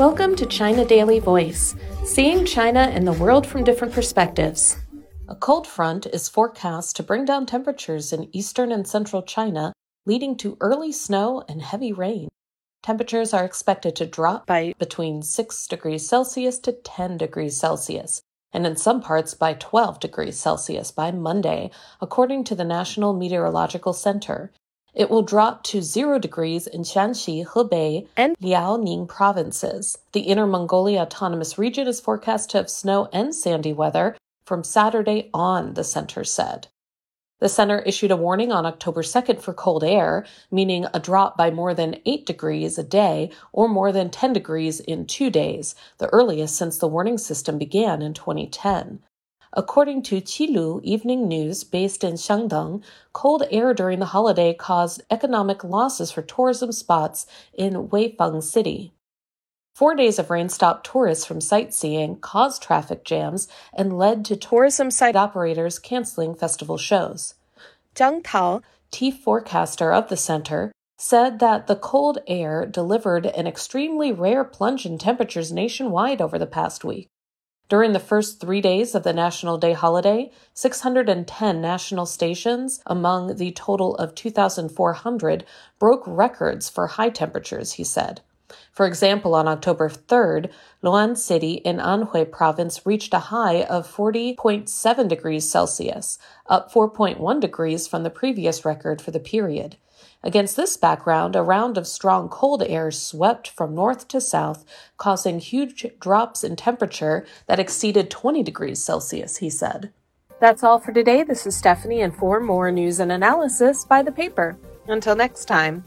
Welcome to China Daily Voice, seeing China and the world from different perspectives. A cold front is forecast to bring down temperatures in eastern and central China, leading to early snow and heavy rain. Temperatures are expected to drop by between 6 degrees Celsius to 10 degrees Celsius, and in some parts by 12 degrees Celsius by Monday, according to the National Meteorological Center. It will drop to 0 degrees in Shanxi, Hebei, and Liaoning provinces. The Inner Mongolia Autonomous Region is forecast to have snow and sandy weather from Saturday on, the center said. The center issued a warning on October 2nd for cold air, meaning a drop by more than 8 degrees a day or more than 10 degrees in 2 days, the earliest since the warning system began in 2010. According to Qilu Evening News, based in Shandong, cold air during the holiday caused economic losses for tourism spots in Weifang City. 4 days of rain stopped tourists from sightseeing, caused traffic jams, and led to tourism site operators canceling festival shows. Zhang Tao, chief forecaster of the center, said that the cold air delivered an extremely rare plunge in temperatures nationwide over the past week. During the first 3 days of the National Day holiday, 610 national stations, among the total of 2,400, broke records for high temperatures, he said. For example, on October 3rd, Lu'an City in Anhui Province reached a high of 40.7 degrees Celsius, up 4.1 degrees from the previous record for the period. Against this background, a round of strong cold air swept from north to south, causing huge drops in temperature that exceeded 20 degrees Celsius, he said. That's all for today. This is Stephanie, and for more news and analysis, by the paper. Until next time.